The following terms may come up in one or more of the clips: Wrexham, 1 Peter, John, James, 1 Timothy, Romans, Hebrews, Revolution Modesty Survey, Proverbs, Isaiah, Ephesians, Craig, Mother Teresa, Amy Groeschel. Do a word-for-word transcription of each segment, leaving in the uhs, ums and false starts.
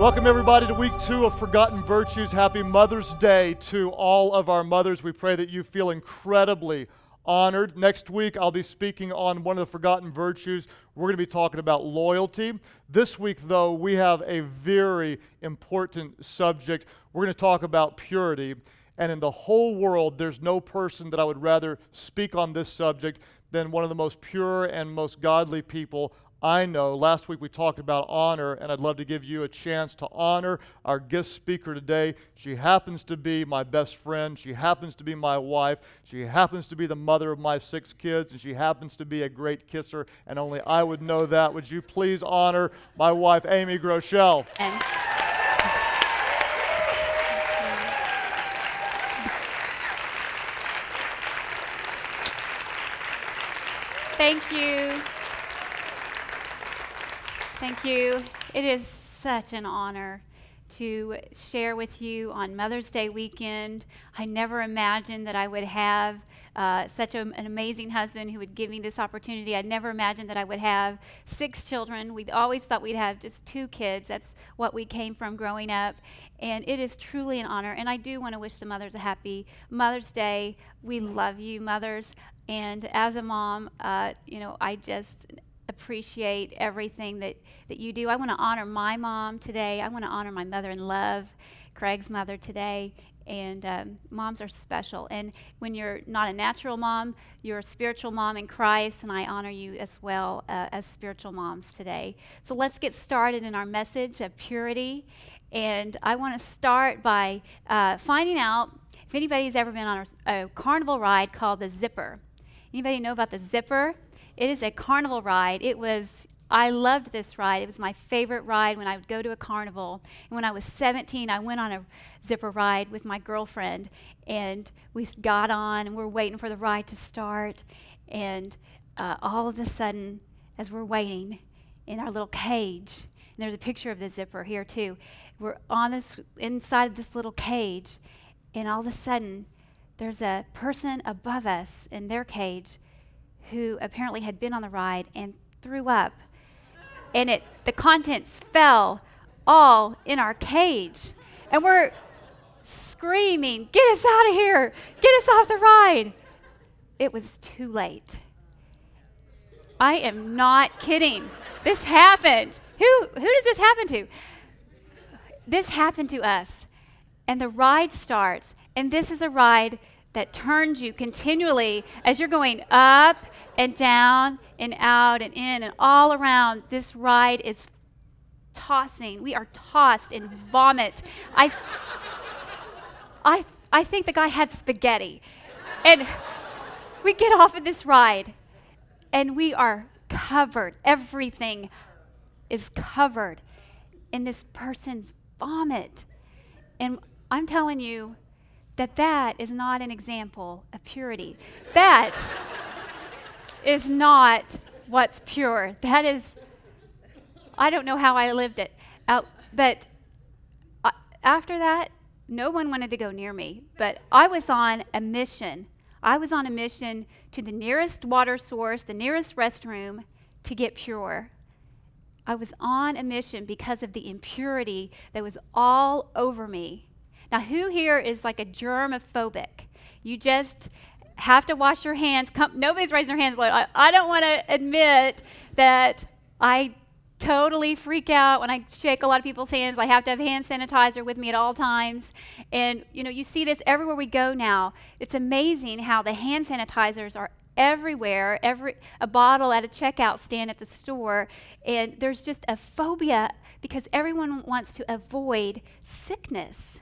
Welcome, everybody, to week two of Forgotten Virtues. Happy Mother's Day to all of our mothers. We pray that you feel incredibly honored. Next week, I'll be speaking on one of the Forgotten Virtues. We're going to be talking about loyalty. This week, though, we have a very important subject. We're going to talk about purity. And in the whole world, there's no person that I would rather speak on this subject than one of the most pure and most godly people I know. Last week we talked about honor, and I'd love to give you a chance to honor our guest speaker today. She happens to be my best friend. She happens to be my wife. She happens to be the mother of my six kids, and she happens to be a great kisser, and only I would know that. Would you please honor my wife, Amy Groeschel? And- Thank you. Thank you. It is such an honor to share with you on Mother's Day weekend. I never imagined that I would have uh, such a, an amazing husband who would give me this opportunity. I never imagined that I would have six children. We always thought we'd have just two kids. That's what we came from growing up. And it is truly an honor. And I do want to wish the mothers a happy Mother's Day. We love you, mothers. And as a mom, uh, you know, I just appreciate everything that, that you do. I want to honor my mom today. I want to honor my mother in love, Craig's mother today. And um, moms are special. And when you're not a natural mom, you're a spiritual mom in Christ, and I honor you as well uh, as spiritual moms today. So let's get started in our message of purity. And I want to start by uh, finding out if anybody's ever been on a, a carnival ride called the Zipper. Anybody know about the Zipper? It is a carnival ride. It was, I loved this ride. It was my favorite ride when I would go to a carnival. And when I was seventeen, I went on a Zipper ride with my girlfriend. And we got on, and we're waiting for the ride to start. And uh, all of a sudden, as we're waiting in our little cage, and there's a picture of the Zipper here too, we're on this inside this little cage, and all of a sudden, there's a person above us in their cage who apparently had been on the ride and threw up. And it the contents fell all in our cage. And we're screaming, "Get us out of here! Get us off the ride!" It was too late. I am not kidding. This happened. Who who does this happen to? This happened to us. And the ride starts. And this is a ride that turns you continually as you're going up and down and out and in and all around. This ride is tossing. We are tossed in vomit. I, I, I think the guy had spaghetti. And we get off of this ride, and we are covered. Everything is covered in this person's vomit. And I'm telling you, that that is not an example of purity. That is not what's pure. That is, I don't know how I lived it. Uh, but uh, after that, no one wanted to go near me. But I was on a mission. I was on a mission to the nearest water source, the nearest restroom, to get pure. I was on a mission because of the impurity that was all over me. Now, who here is like a germophobic? You just have to wash your hands. Come, nobody's raising their hands. I, I don't want to admit that I totally freak out when I shake a lot of people's hands. I have to have hand sanitizer with me at all times. And, you know, you see this everywhere we go now. It's amazing how the hand sanitizers are everywhere, every a bottle at a checkout stand at the store. And there's just a phobia because everyone wants to avoid sickness.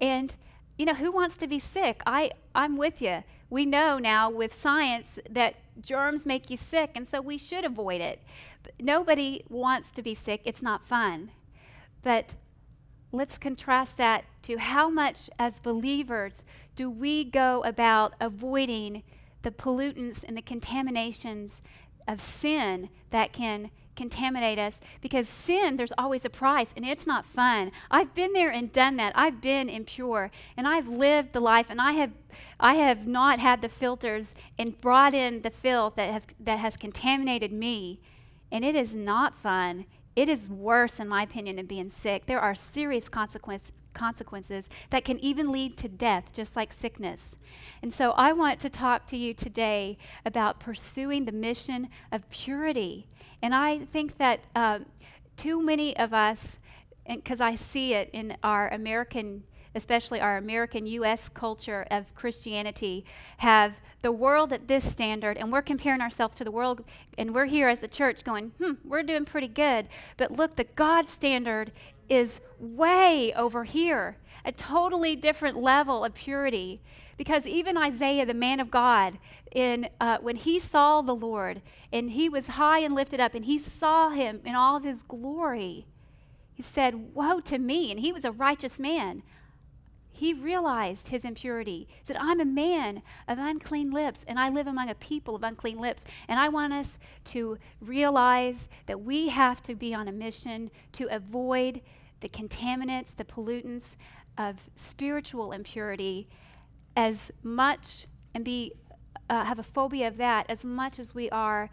And, you know, who wants to be sick? I, I'm with you. We know now with science that germs make you sick, and so we should avoid it. But nobody wants to be sick. It's not fun. But let's contrast that to how much, as believers, do we go about avoiding the pollutants and the contaminations of sin that can contaminate us, because sin, there's always a price, and it's not fun. I've been there and done that. I've been impure, and I've lived the life, and I have I have not had the filters and brought in the filth that have that has contaminated me, and it is not fun. It is worse, in my opinion, than being sick. There are serious consequences consequences that can even lead to death, just like sickness. And so I want to talk to you today about pursuing the mission of purity. And I think that uh, too many of us, because I see it in our American, especially our American U S culture of Christianity, have the world at this standard, and we're comparing ourselves to the world, and we're here as a church going, hmm, we're doing pretty good. But look, the God standard is way over here, a totally different level of purity. Because even Isaiah, the man of God, in uh, when he saw the Lord, and he was high and lifted up, and he saw him in all of his glory, he said, woe to me, and he was a righteous man. He realized his impurity. He said, I'm a man of unclean lips, and I live among a people of unclean lips. And I want us to realize that we have to be on a mission to avoid the contaminants, the pollutants of spiritual impurity as much, and be uh, have a phobia of that as much as we are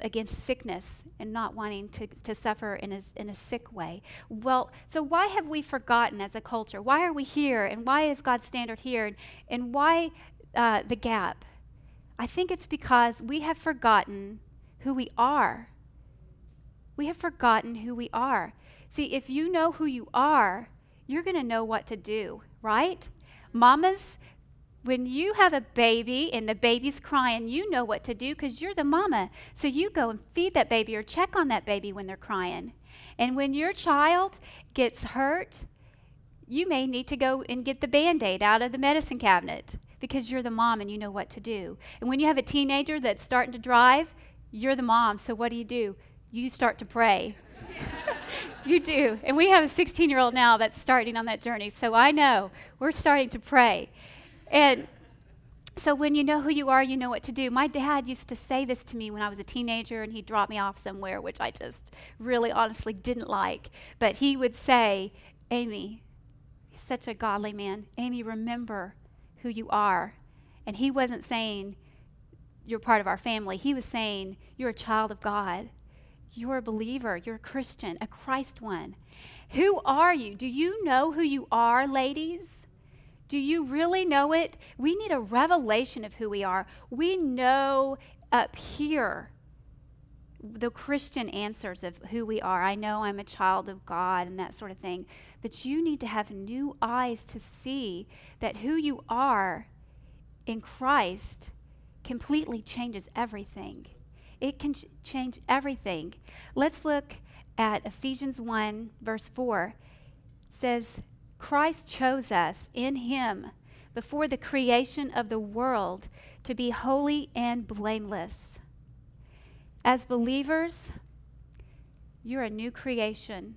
against sickness and not wanting to, to suffer in a, in a sick way. Well, so why have we forgotten as a culture? Why are we here, and why is God's standard here, and, and why uh, the gap? I think it's because we have forgotten who we are. We have forgotten who we are. See, if you know who you are, you're going to know what to do, right? Mamas, when you have a baby and the baby's crying, you know what to do because you're the mama. So you go and feed that baby or check on that baby when they're crying. And when your child gets hurt, you may need to go and get the Band-Aid out of the medicine cabinet because you're the mom and you know what to do. And when you have a teenager that's starting to drive, you're the mom. So what do you do? You start to pray. You do. And we have a sixteen-year-old now that's starting on that journey. So I know we're starting to pray. And so when you know who you are, you know what to do. My dad used to say this to me when I was a teenager, and he dropped me off somewhere, which I just really honestly didn't like. But he would say, Amy, he's such a godly man, Amy, remember who you are. And he wasn't saying you're part of our family. He was saying you're a child of God. You're a believer. You're a Christian, a Christ one. Who are you? Do you know who you are, ladies? Do you really know it? We need a revelation of who we are. We know up here the Christian answers of who we are. I know I'm a child of God and that sort of thing. But you need to have new eyes to see that who you are in Christ completely changes everything. It can ch- change everything. Let's look at Ephesians one, verse four. It says, Christ chose us in him before the creation of the world to be holy and blameless. As believers, you're a new creation.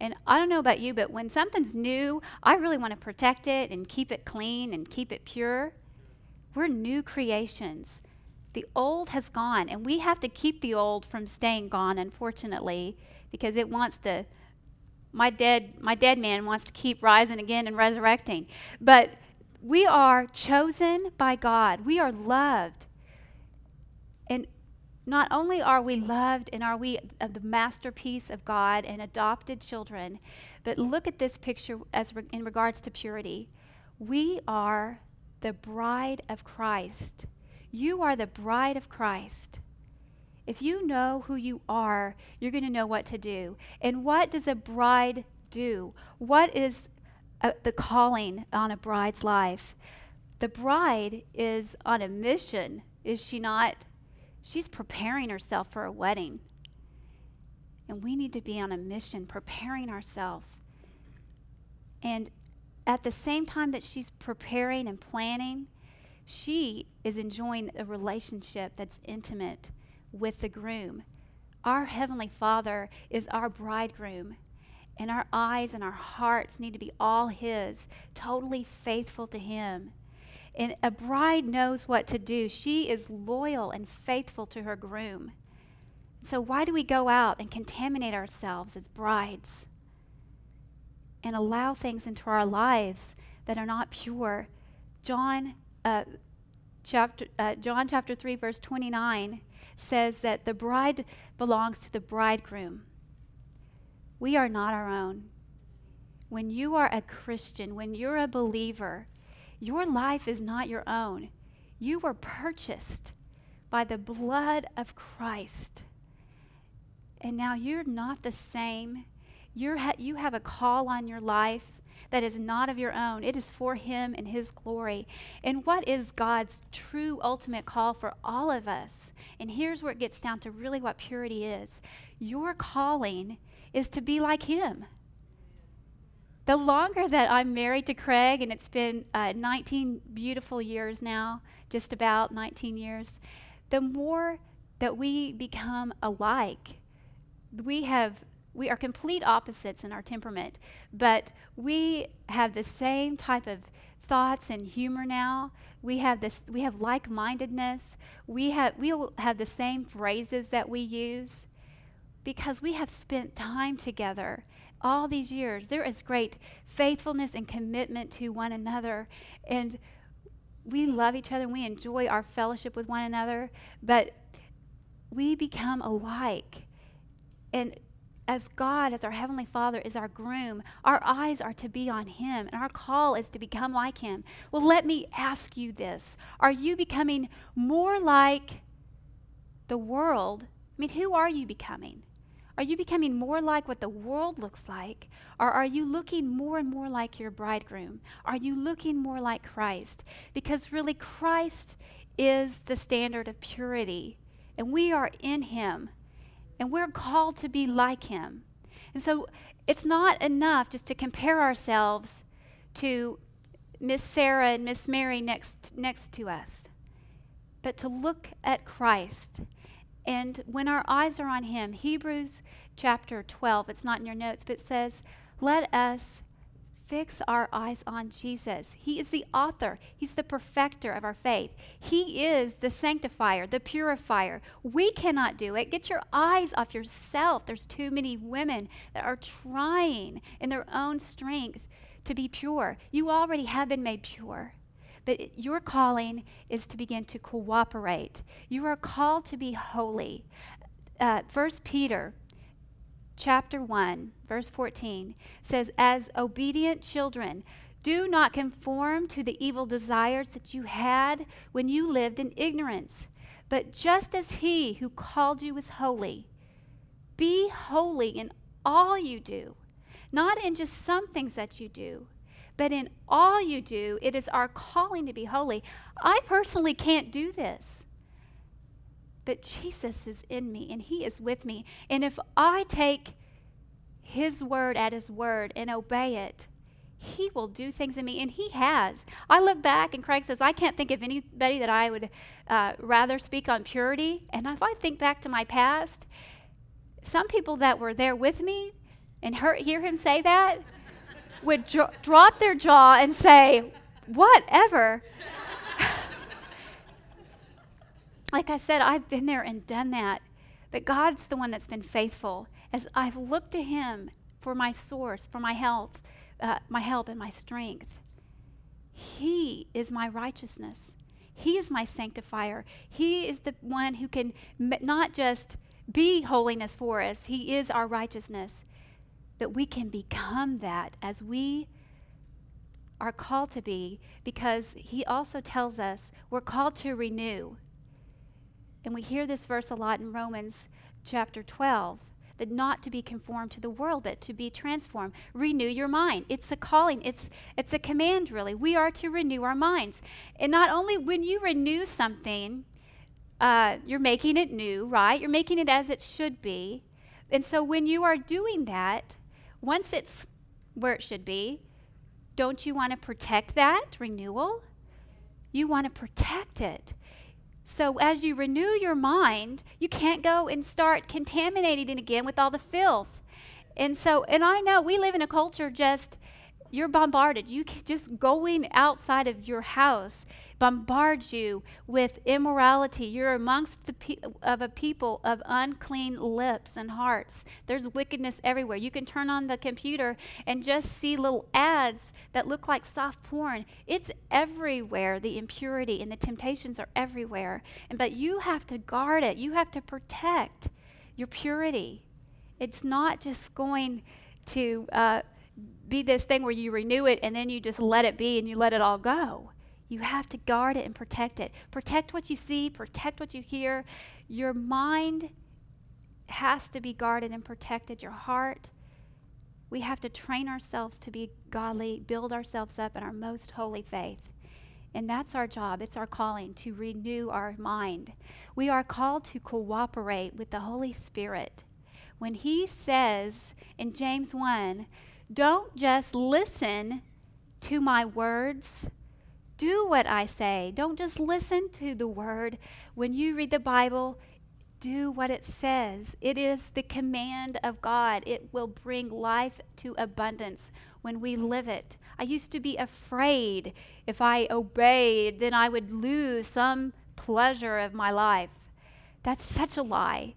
And I don't know about you, but when something's new, I really want to protect it and keep it clean and keep it pure. We're new creations. The old has gone, and we have to keep the old from staying gone, unfortunately, because it wants to. My dead, my dead man wants to keep rising again and resurrecting. But we are chosen by God. We are loved. And not only are we loved and are we uh, the masterpiece of God and adopted children, but look at this picture as re- in regards to purity. We are the bride of Christ. You are the bride of Christ. If you know who you are, you're going to know what to do. And what does a bride do? What is a, the calling on a bride's life? The bride is on a mission, is she not? She's preparing herself for a wedding. And we need to be on a mission, preparing ourselves. And at the same time that she's preparing and planning, she is enjoying a relationship that's intimate with the groom. Our Heavenly Father is our bridegroom, and our eyes and our hearts need to be all his, totally faithful to him. And a bride knows what to do. She is loyal and faithful to her groom. So why do we go out and contaminate ourselves as brides and allow things into our lives that are not pure? John uh, chapter uh, John chapter three verse twenty-nine says that the bride belongs to the bridegroom. We are not our own. When you are a Christian, when you're a believer, your life is not your own. You were purchased by the blood of Christ. And now you're not the same. You're ha- you have a call on your life that is not of your own. It is for Him and His glory. And what is God's true ultimate call for all of us? And here's where it gets down to really what purity is. Your calling is to be like Him. The longer that I'm married to Craig, and it's been uh, nineteen beautiful years now, just about nineteen years, the more that we become alike. We have we are complete opposites in our temperament, but we have the same type of thoughts and humor now. We have this we have like-mindedness. We have we will have the same phrases that we use because we have spent time together. All these years, there is great faithfulness and commitment to one another, and we love each other and we enjoy our fellowship with one another, but we become alike. And as God, as our Heavenly Father, is our groom, our eyes are to be on Him, and our call is to become like Him. Well, let me ask you this. Are you becoming more like the world? I mean, who are you becoming? Are you becoming more like what the world looks like? Or are you looking more and more like your bridegroom? Are you looking more like Christ? Because really, Christ is the standard of purity, and we are in Him, and we're called to be like Him. And so it's not enough just to compare ourselves to Miss Sarah and Miss Mary next, next to us, but to look at Christ. And when our eyes are on Him, Hebrews chapter twelve, it's not in your notes, but it says, let us fix our eyes on Jesus. He is the author. He's the perfecter of our faith. He is the sanctifier, the purifier. We cannot do it. Get your eyes off yourself. There's too many women that are trying in their own strength to be pure. You already have been made pure. But your calling is to begin to cooperate. You are called to be holy. Uh, First Peter chapter one, verse fourteen says, as obedient children, do not conform to the evil desires that you had when you lived in ignorance, but just as He who called you is holy, be holy in all you do, not in just some things that you do, but in all you do, it is our calling to be holy. I personally can't do this. But Jesus is in me, and He is with me. And if I take His word at His word and obey it, He will do things in me, and He has. I look back, and Craig says, I can't think of anybody that I would uh, rather speak on purity. And if I think back to my past, some people that were there with me and heard, hear him say that, would dro- drop their jaw and say, whatever. Like I said, I've been there and done that. But God's the one that's been faithful. As I've looked to Him for my source, for my help, uh, my help and my strength, He is my righteousness. He is my sanctifier. He is the one who can m- not just be holiness for us. He is our righteousness. But we can become that as we are called to be, because He also tells us we're called to renew. And we hear this verse a lot in Romans chapter twelve, that not to be conformed to the world, but to be transformed. Renew your mind. It's a calling. It's, it's a command, really. We are to renew our minds. And not only when you renew something, uh, you're making it new, right? You're making it as it should be. And so when you are doing that, once it's where it should be, don't you want to protect that renewal? You want to protect it. So as you renew your mind, you can't go and start contaminating it again with all the filth. And so, and I know we live in a culture just You're bombarded. You can, just going outside of your house bombards you with immorality. You're amongst the pe- of a people of unclean lips and hearts. There's wickedness everywhere. You can turn on the computer and just see little ads that look like soft porn. It's everywhere. The impurity and the temptations are everywhere. And but you have to guard it. You have to protect your purity. It's not just going to uh, be this thing where you renew it and then you just let it be and you let it all go. You have to guard it and protect it. Protect what you see, protect what you hear. Your mind has to be guarded and protected. Your heart. We have to train ourselves to be godly, build ourselves up in our most holy faith. And that's our job. It's our calling to renew our mind. We are called to cooperate with the Holy Spirit. When he says in James one, don't just listen to my words. Do what I say. Don't just listen to the word. When you read the Bible, do what it says. It is the command of God. It will bring life to abundance when we live it. I used to be afraid if I obeyed, then I would lose some pleasure of my life. That's such a lie.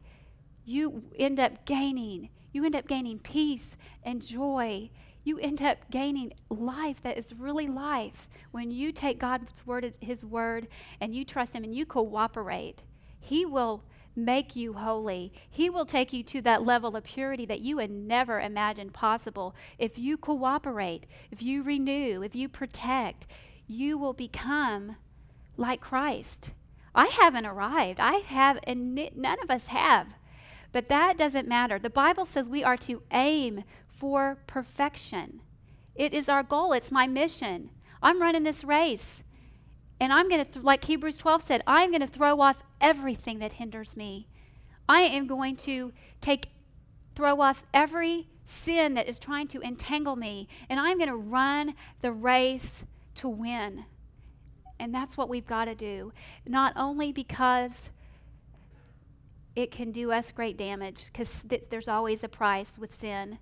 You end up gaining. You end up gaining peace and joy. You end up gaining life that is really life. When you take God's word, his word, and you trust him and you cooperate, he will make you holy. He will take you to that level of purity that you had never imagined possible. If you cooperate, if you renew, if you protect, you will become like Christ. I haven't arrived. I have, and none of us have. But that doesn't matter. The Bible says we are to aim for perfection. It is our goal. It's my mission. I'm running this race. And I'm going to, th- like Hebrews twelve said, I'm going to throw off everything that hinders me. I am going to take, throw off every sin that is trying to entangle me. And I'm going to run the race to win. And that's what we've got to do. Not only because it can do us great damage, because th- there's always a price with sin.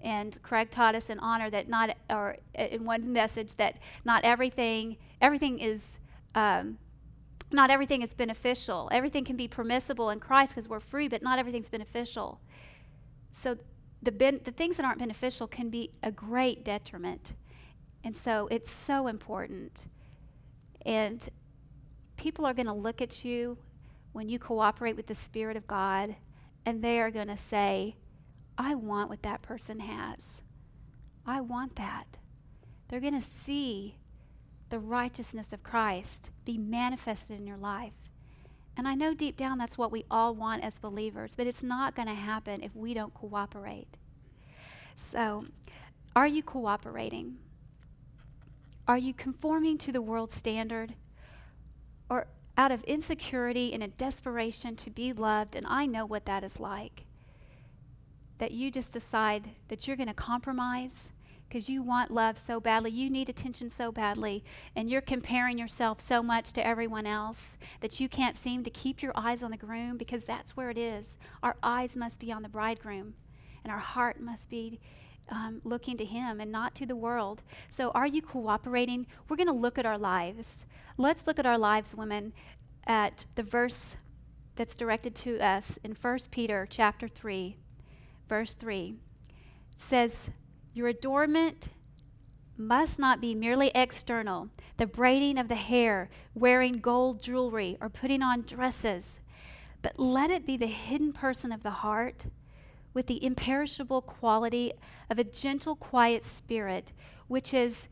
And Craig taught us in honor that not, or in one message that not everything, everything is, um, not everything is beneficial. Everything can be permissible in Christ because we're free, but not everything's beneficial. So the ben- the things that aren't beneficial can be a great detriment. And so it's so important. And people are going to look at you when you cooperate with the Spirit of God, and they are going to say, I want what that person has. I want that. They're going to see the righteousness of Christ be manifested in your life. And I know deep down that's what we all want as believers, but it's not going to happen if we don't cooperate. So, are you cooperating? Are you conforming to the world standard? Or out of insecurity and a desperation to be loved, and I know what that is like, that you just decide that you're going to compromise because you want love so badly, you need attention so badly, and you're comparing yourself so much to everyone else that you can't seem to keep your eyes on the groom, because that's where it is. Our eyes must be on the bridegroom, and our heart must be um, looking to him and not to the world. So are you cooperating? We're going to look at our lives. Let's look at our lives, women, at the verse that's directed to us in First Peter chapter three. Verse three says, your adornment must not be merely external, the braiding of the hair, wearing gold jewelry, or putting on dresses, but let it be the hidden person of the heart with the imperishable quality of a gentle, quiet spirit, which is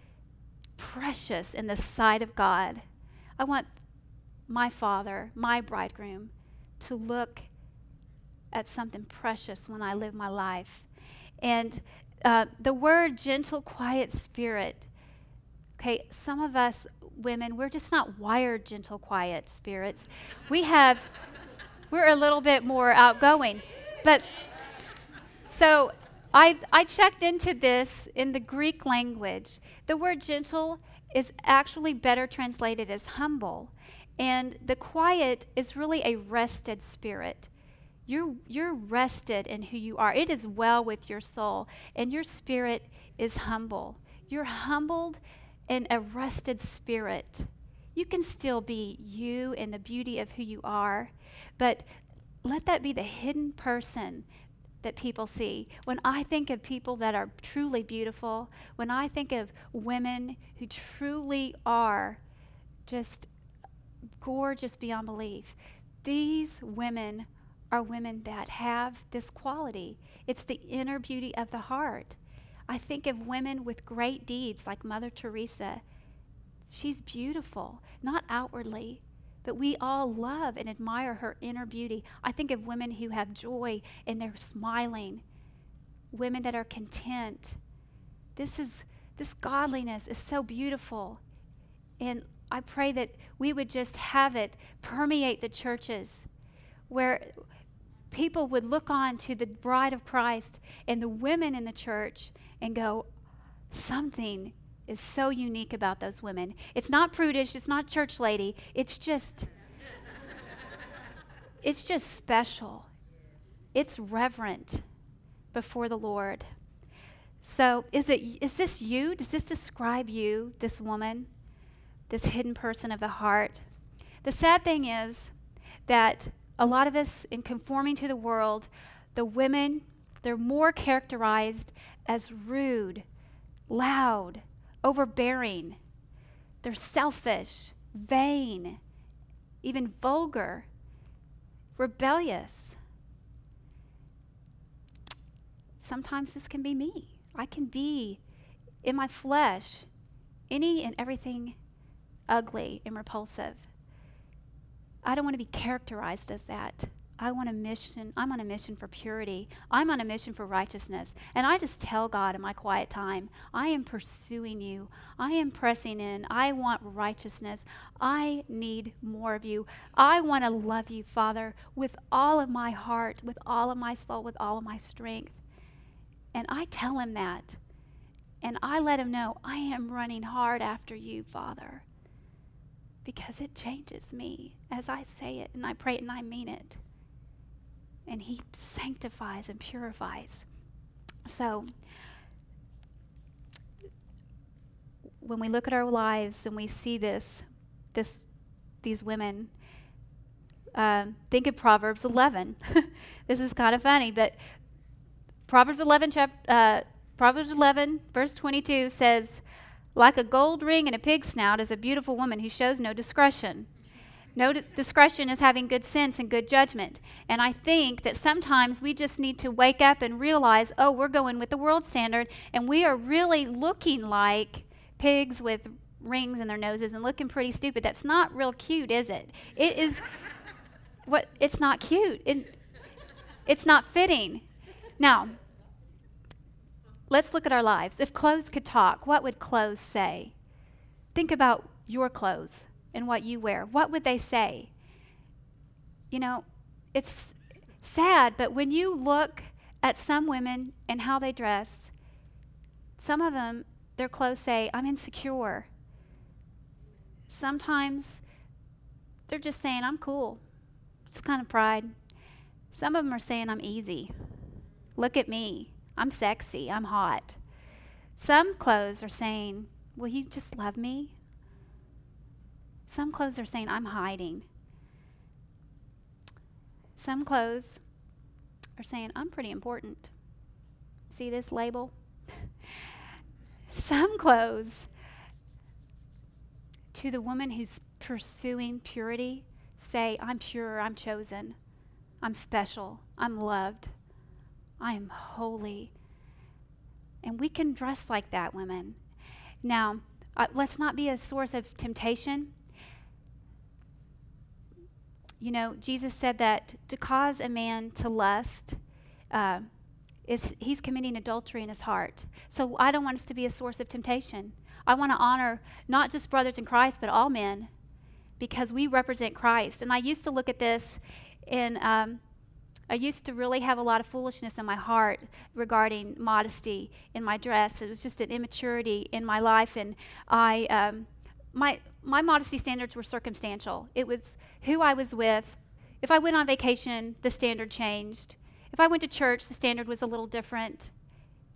precious in the sight of God. I want my father, my bridegroom, to look at something precious when I live my life. And uh, the word gentle, quiet spirit, okay, some of us women, we're just not wired gentle, quiet spirits. We have, we're a little bit more outgoing. But so I, I checked into this in the Greek language. The word gentle is actually better translated as humble. And the quiet is really a rested spirit. You're, you're rested in who you are. It is well with your soul, and your spirit is humble. your humbled and arrested spirit. You can still be you and the beauty of who you are, but let that be the hidden person that people see. When I think of people that are truly beautiful, when I think of women who truly are just gorgeous beyond belief, these women are women that have this quality. It's the inner beauty of the heart. I think of women with great deeds like Mother Teresa. She's beautiful, not outwardly, but we all love and admire her inner beauty. I think of women who have joy and they're smiling, women that are content. This is this godliness is so beautiful. And I pray that we would just have it permeate the churches where people would look on to the bride of Christ and the women in the church and go, something is so unique about those women. It's not prudish, it's not church lady, it's just, it's just special. It's reverent before the Lord. So is it? Is this you? Does this describe you, this woman, this hidden person of the heart? The sad thing is that a lot of us, in conforming to the world, the women, they're more characterized as rude, loud, overbearing. They're selfish, vain, even vulgar, rebellious. Sometimes this can be me. I can be, in my flesh, any and everything ugly and repulsive. I don't want to be characterized as that. I want a mission. I'm on a mission for purity. I'm on a mission for righteousness. And I just tell God in my quiet time, I am pursuing you. I am pressing in. I want righteousness. I need more of you. I want to love you, Father, with all of my heart, with all of my soul, with all of my strength. And I tell him that. And I let him know, I am running hard after you, Father, because it changes me as I say it and I pray it and I mean it. And he sanctifies and purifies. So when we look at our lives and we see this, this, these women, um, think of Proverbs eleven. This is kind of funny, but Proverbs eleven, chap- uh, Proverbs eleven, verse twenty-two says, "Like a gold ring and a pig's snout is a beautiful woman who shows no discretion." No d- discretion is having good sense and good judgment. And I think that sometimes we just need to wake up and realize, oh, we're going with the world standard, and we are really looking like pigs with rings in their noses and looking pretty stupid. That's not real cute, is it? It is. What? It's not cute. It, it's not fitting. Now, let's look at our lives. If clothes could talk, what would clothes say? Think about your clothes and what you wear. What would they say? You know, it's sad, but when you look at some women and how they dress, some of them, their clothes say, I'm insecure. Sometimes they're just saying, I'm cool. It's kind of pride. Some of them are saying, I'm easy. Look at me. I'm sexy, I'm hot. Some clothes are saying, will you just love me? Some clothes are saying, I'm hiding. Some clothes are saying, I'm pretty important. See this label? Some clothes, to the woman who's pursuing purity, say, I'm pure, I'm chosen, I'm special, I'm loved. I am holy. And we can dress like that, women. Now, uh, let's not be a source of temptation. You know, Jesus said that to cause a man to lust, uh, is he's committing adultery in his heart. So I don't want us to be a source of temptation. I want to honor not just brothers in Christ, but all men, because we represent Christ. And I used to look at this in... Um, I used to really have a lot of foolishness in my heart regarding modesty in my dress. It was just an immaturity in my life, and I, um, my my modesty standards were circumstantial. It was who I was with. If I went on vacation, the standard changed. If I went to church, the standard was a little different.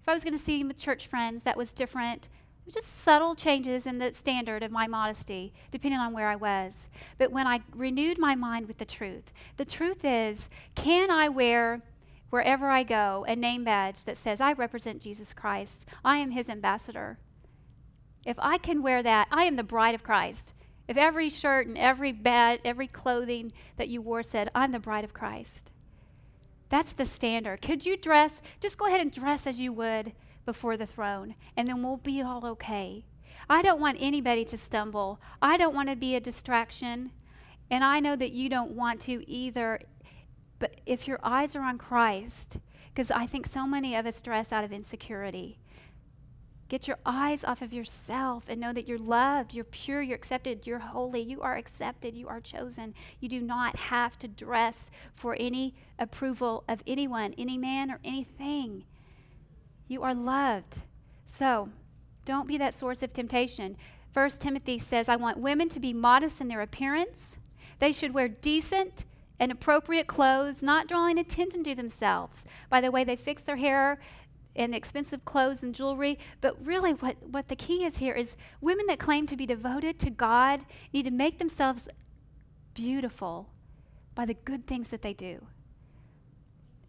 If I was going to see my church friends, that was different. It was just subtle changes in the standard of my modesty, depending on where I was. But when I renewed my mind with the truth, the truth is, can I wear wherever I go a name badge that says, I represent Jesus Christ, I am his ambassador? If I can wear that, I am the bride of Christ. If every shirt and every badge, every clothing that you wore said, I'm the bride of Christ. That's the standard. Could you dress, just go ahead and dress as you would before the throne, and then we'll be all okay. I don't want anybody to stumble. I don't want to be a distraction, and I know that you don't want to either, but if your eyes are on Christ, because I think so many of us dress out of insecurity, get your eyes off of yourself and know that you're loved, you're pure, you're accepted, you're holy, you are accepted, you are chosen. You do not have to dress for any approval of anyone, any man or anything. You are loved. So don't be that source of temptation. First Timothy says, I want women to be modest in their appearance. They should wear decent and appropriate clothes, not drawing attention to themselves by the way they fix their hair and expensive clothes and jewelry. But really what, what the key is here is women that claim to be devoted to God need to make themselves beautiful by the good things that they do,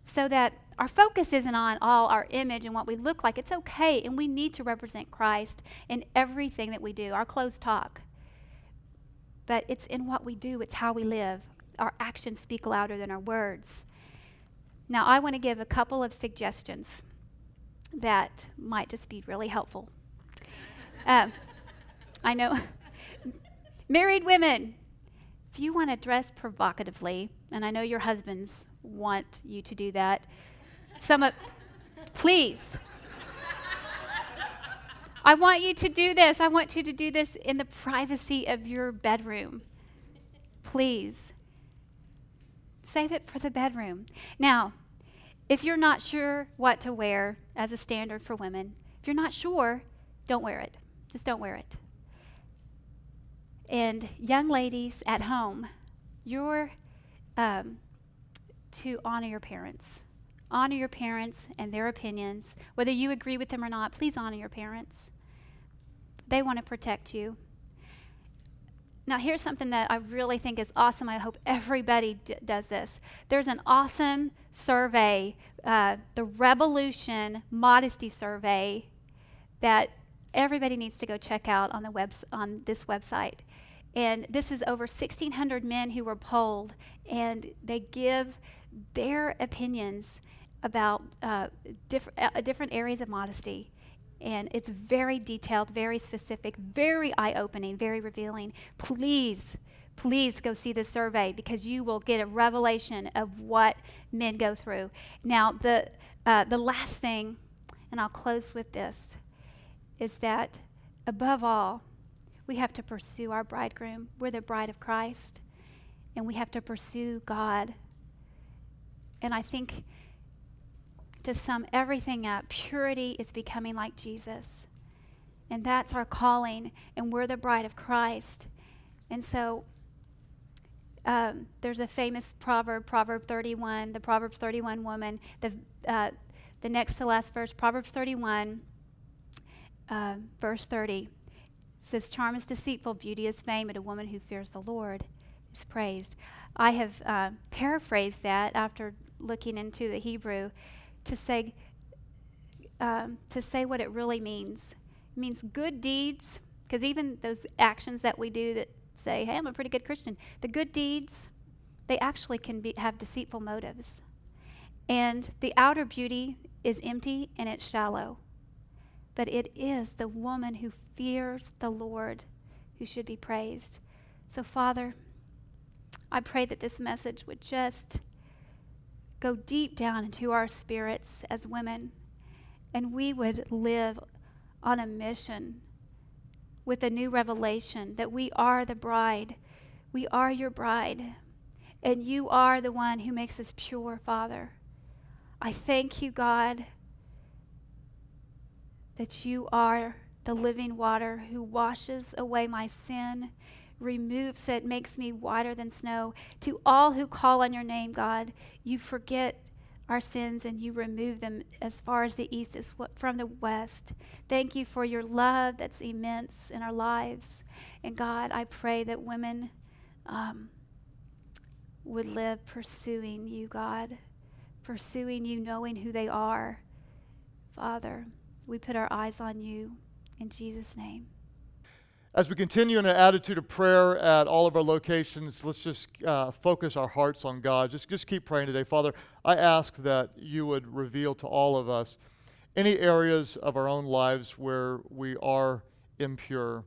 so that our focus isn't on all our image and what we look like. It's okay, and we need to represent Christ in everything that we do. Our clothes talk, but it's in what we do. It's how we live. Our actions speak louder than our words. Now, I want to give a couple of suggestions that might just be really helpful. um, I know. Married women, if you want to dress provocatively, and I know your husbands want you to do that, some of, please. I want you to do this. I want you to do this in the privacy of your bedroom. Please. Save it for the bedroom. Now, if you're not sure what to wear as a standard for women, if you're not sure, don't wear it. Just don't wear it. And young ladies at home, you're um, to honor your parents. Honor your parents and their opinions. Whether you agree with them or not, please honor your parents. They want to protect you. Now, here's something that I really think is awesome. I hope everybody d- does this. There's an awesome survey, uh, the Revolution Modesty Survey, that everybody needs to go check out on the webs- on this website. And this is over sixteen hundred men who were polled, and they give their opinions about uh, diff- uh, different areas of modesty. And it's very detailed, very specific, very eye-opening, very revealing. Please, please go see this survey, because you will get a revelation of what men go through. Now, the uh, the last thing, and I'll close with this, is that above all, we have to pursue our bridegroom. We're the bride of Christ, and we have to pursue God. And I think, to sum everything up, purity is becoming like Jesus. And that's our calling, and we're the bride of Christ. And so um, there's a famous proverb, Proverb thirty-one, the Proverbs thirty-one woman, the uh, the next to last verse, Proverbs thirty-one, uh, verse thirty, says, charm is deceitful, beauty is vain, but a woman who fears the Lord is praised. I have uh, paraphrased that after looking into the Hebrew, to say um, to say what it really means. It means good deeds, because even those actions that we do that say, hey, I'm a pretty good Christian, the good deeds, they actually can be, have deceitful motives. And the outer beauty is empty and it's shallow. But it is the woman who fears the Lord who should be praised. So, Father, I pray that this message would just go deep down into our spirits as women, and we would live on a mission with a new revelation that we are the bride. We are your bride, and you are the one who makes us pure, Father. I thank you, God, that you are the living water who washes away my sin, removes it, makes me whiter than snow. To all who call on your name, God, you forget our sins and you remove them as far as the east is from the west. Thank you for your love that's immense in our lives. And God, I pray that women um, would live pursuing you, God, pursuing you, knowing who they are. Father, we put our eyes on you in Jesus' name. As we continue in an attitude of prayer at all of our locations, let's just uh, focus our hearts on God. Just, just keep praying today. Father, I ask that you would reveal to all of us any areas of our own lives where we are impure.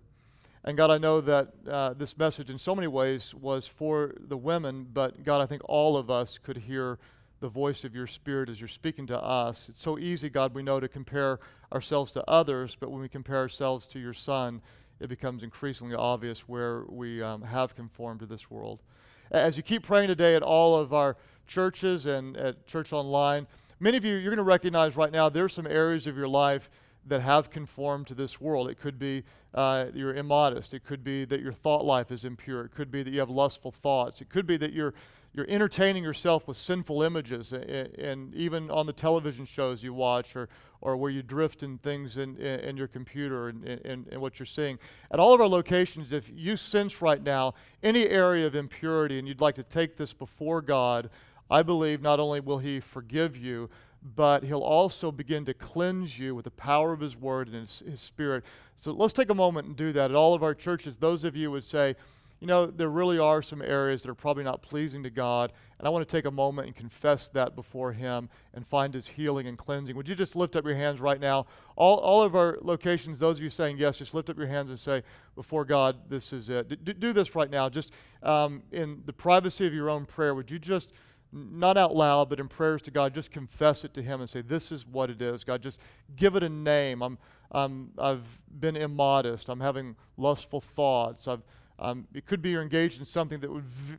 And God, I know that uh, this message in so many ways was for the women, but God, I think all of us could hear the voice of your Spirit as you're speaking to us. It's so easy, God, we know, to compare ourselves to others, but when we compare ourselves to your Son, it becomes increasingly obvious where we um, have conformed to this world. As you keep praying today at all of our churches and at Church Online, many of you, you're going to recognize right now there's some areas of your life that have conformed to this world. It could be uh, you're immodest. It could be that your thought life is impure. It could be that you have lustful thoughts. It could be that you're you're entertaining yourself with sinful images, and, and even on the television shows you watch, or or where you drift in things in, in, in your computer and, and, and what you're seeing. At all of our locations, if you sense right now any area of impurity and you'd like to take this before God, I believe not only will he forgive you, but he'll also begin to cleanse you with the power of his word and his, his Spirit. So let's take a moment and do that. At all of our churches, those of you would say, you know, there really are some areas that are probably not pleasing to God, and I want to take a moment and confess that before him and find his healing and cleansing. Would you just lift up your hands right now? All all of our locations, those of you saying yes, just lift up your hands and say, before God, this is it. Do, do this right now. Just um, in the privacy of your own prayer, would you just, not out loud, but in prayers to God, just confess it to him and say, this is what it is. God, just give it a name. I'm, I'm, I've been immodest. I'm having lustful thoughts. I've, um, it could be you're engaged in something that would v-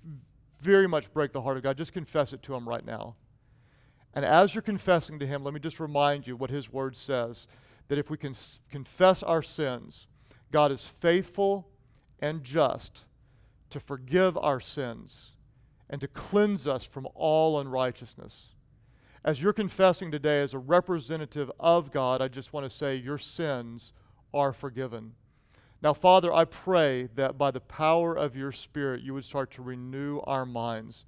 very much break the heart of God. Just confess it to him right now. And as you're confessing to him, let me just remind you what his word says, that if we can confess our sins, God is faithful and just to forgive our sins and to cleanse us from all unrighteousness. As you're confessing today as a representative of God, I just want to say your sins are forgiven. Now, Father, I pray that by the power of your Spirit, you would start to renew our minds.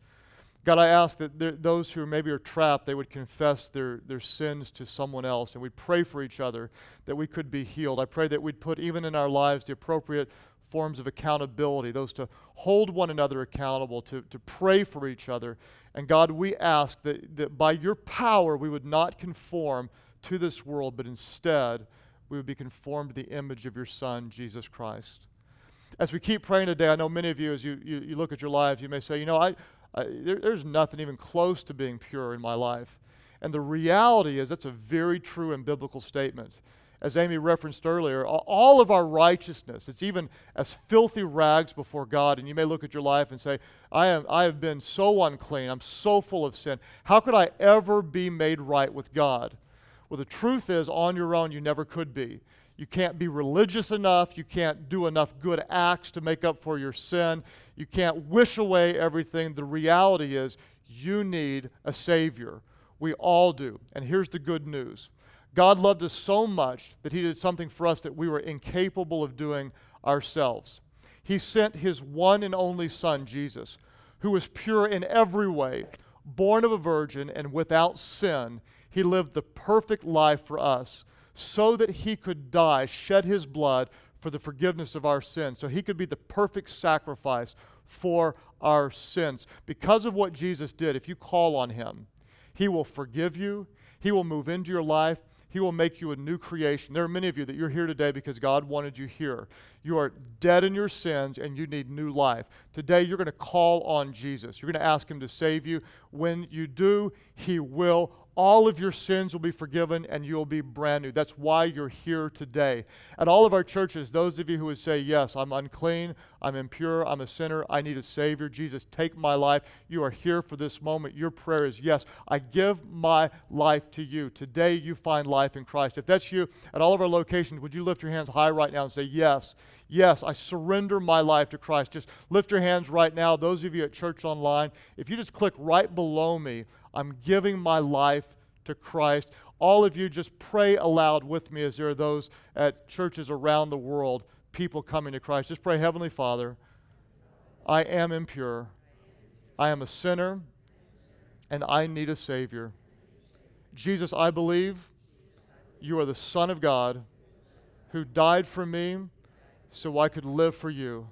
God, I ask that there, those who maybe are trapped, they would confess their, their sins to someone else, and we pray for each other that we could be healed. I pray that we'd put even in our lives the appropriate forms of accountability, those to hold one another accountable, to, to pray for each other. And God, we ask that, that by your power we would not conform to this world, but instead we would be conformed to the image of your Son, Jesus Christ. As we keep praying today, I know many of you, as you, you, you look at your lives, you may say, you know, I, I there, there's nothing even close to being pure in my life. And the reality is that's a very true and biblical statement. As Amy referenced earlier, all of our righteousness, it's even as filthy rags before God. And you may look at your life and say, I am, I have been so unclean. I'm so full of sin. How could I ever be made right with God? Well, the truth is, on your own, you never could be. You can't be religious enough. You can't do enough good acts to make up for your sin. You can't wish away everything. The reality is, you need a Savior. We all do. And here's the good news. God loved us so much that he did something for us that we were incapable of doing ourselves. He sent his one and only Son, Jesus, who was pure in every way, born of a virgin and without sin. He lived the perfect life for us so that he could die, shed his blood for the forgiveness of our sins, so he could be the perfect sacrifice for our sins. Because of what Jesus did, if you call on him, he will forgive you, he will move into your life, he will make you a new creation. There are many of you that you're here today because God wanted you here. You are dead in your sins and you need new life. Today you're going to call on Jesus. You're going to ask him to save you. When you do, he will. All of your sins will be forgiven and you'll be brand new. That's why you're here today. At all of our churches, those of you who would say, yes, I'm unclean, I'm impure, I'm a sinner, I need a Savior. Jesus, take my life. You are here for this moment. Your prayer is, yes, I give my life to you. Today you find life in Christ. If that's you, at all of our locations, would you lift your hands high right now and say, yes, yes, I surrender my life to Christ. Just lift your hands right now. Those of you at Church Online, if you just click right below me, I'm giving my life to Christ. All of you just pray aloud with me as there are those at churches around the world, people coming to Christ. Just pray, Heavenly Father, I am impure. I am a sinner, and I need a Savior. Jesus, I believe you are the Son of God who died for me so I could live for you.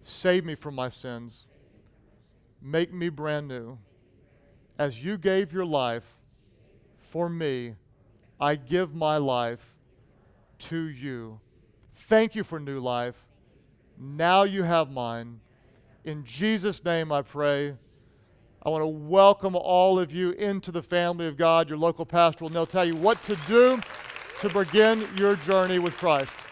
Save me from my sins. Make me brand new. As you gave your life for me, I give my life to you. Thank you for new life. Now you have mine. In Jesus' name I pray. I want to welcome all of you into the family of God. Your local pastor will now tell you what to do to begin your journey with Christ.